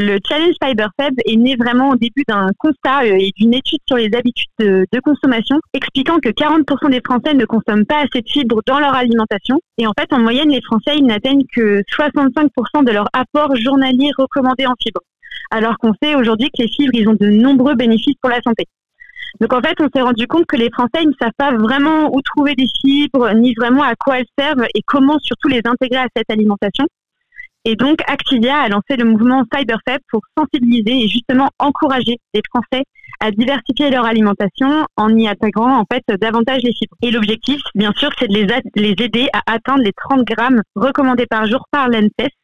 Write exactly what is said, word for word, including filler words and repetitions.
le Challenge FiberFeb est né vraiment au début d'un constat et d'une étude sur les habitudes de, de consommation, expliquant que quarante pour cent des Français ne consomment pas assez de fibres dans leur alimentation. Et en fait, en moyenne, les Français ils n'atteignent que soixante-cinq pour cent de leur apport journalier recommandé en fibres. Alors qu'on sait aujourd'hui que les fibres, ils ont de nombreux bénéfices pour la santé. Donc en fait, on s'est rendu compte que les Français ils ne savent pas vraiment où trouver des fibres, ni vraiment à quoi elles servent et comment surtout les intégrer à cette alimentation. Et donc, Activia a lancé le mouvement CyberFab pour sensibiliser et justement encourager les Français à diversifier leur alimentation en y intégrant en fait davantage les fibres. Et l'objectif, bien sûr, c'est de les, a- les aider à atteindre les trente grammes recommandés par jour par l'A N S E S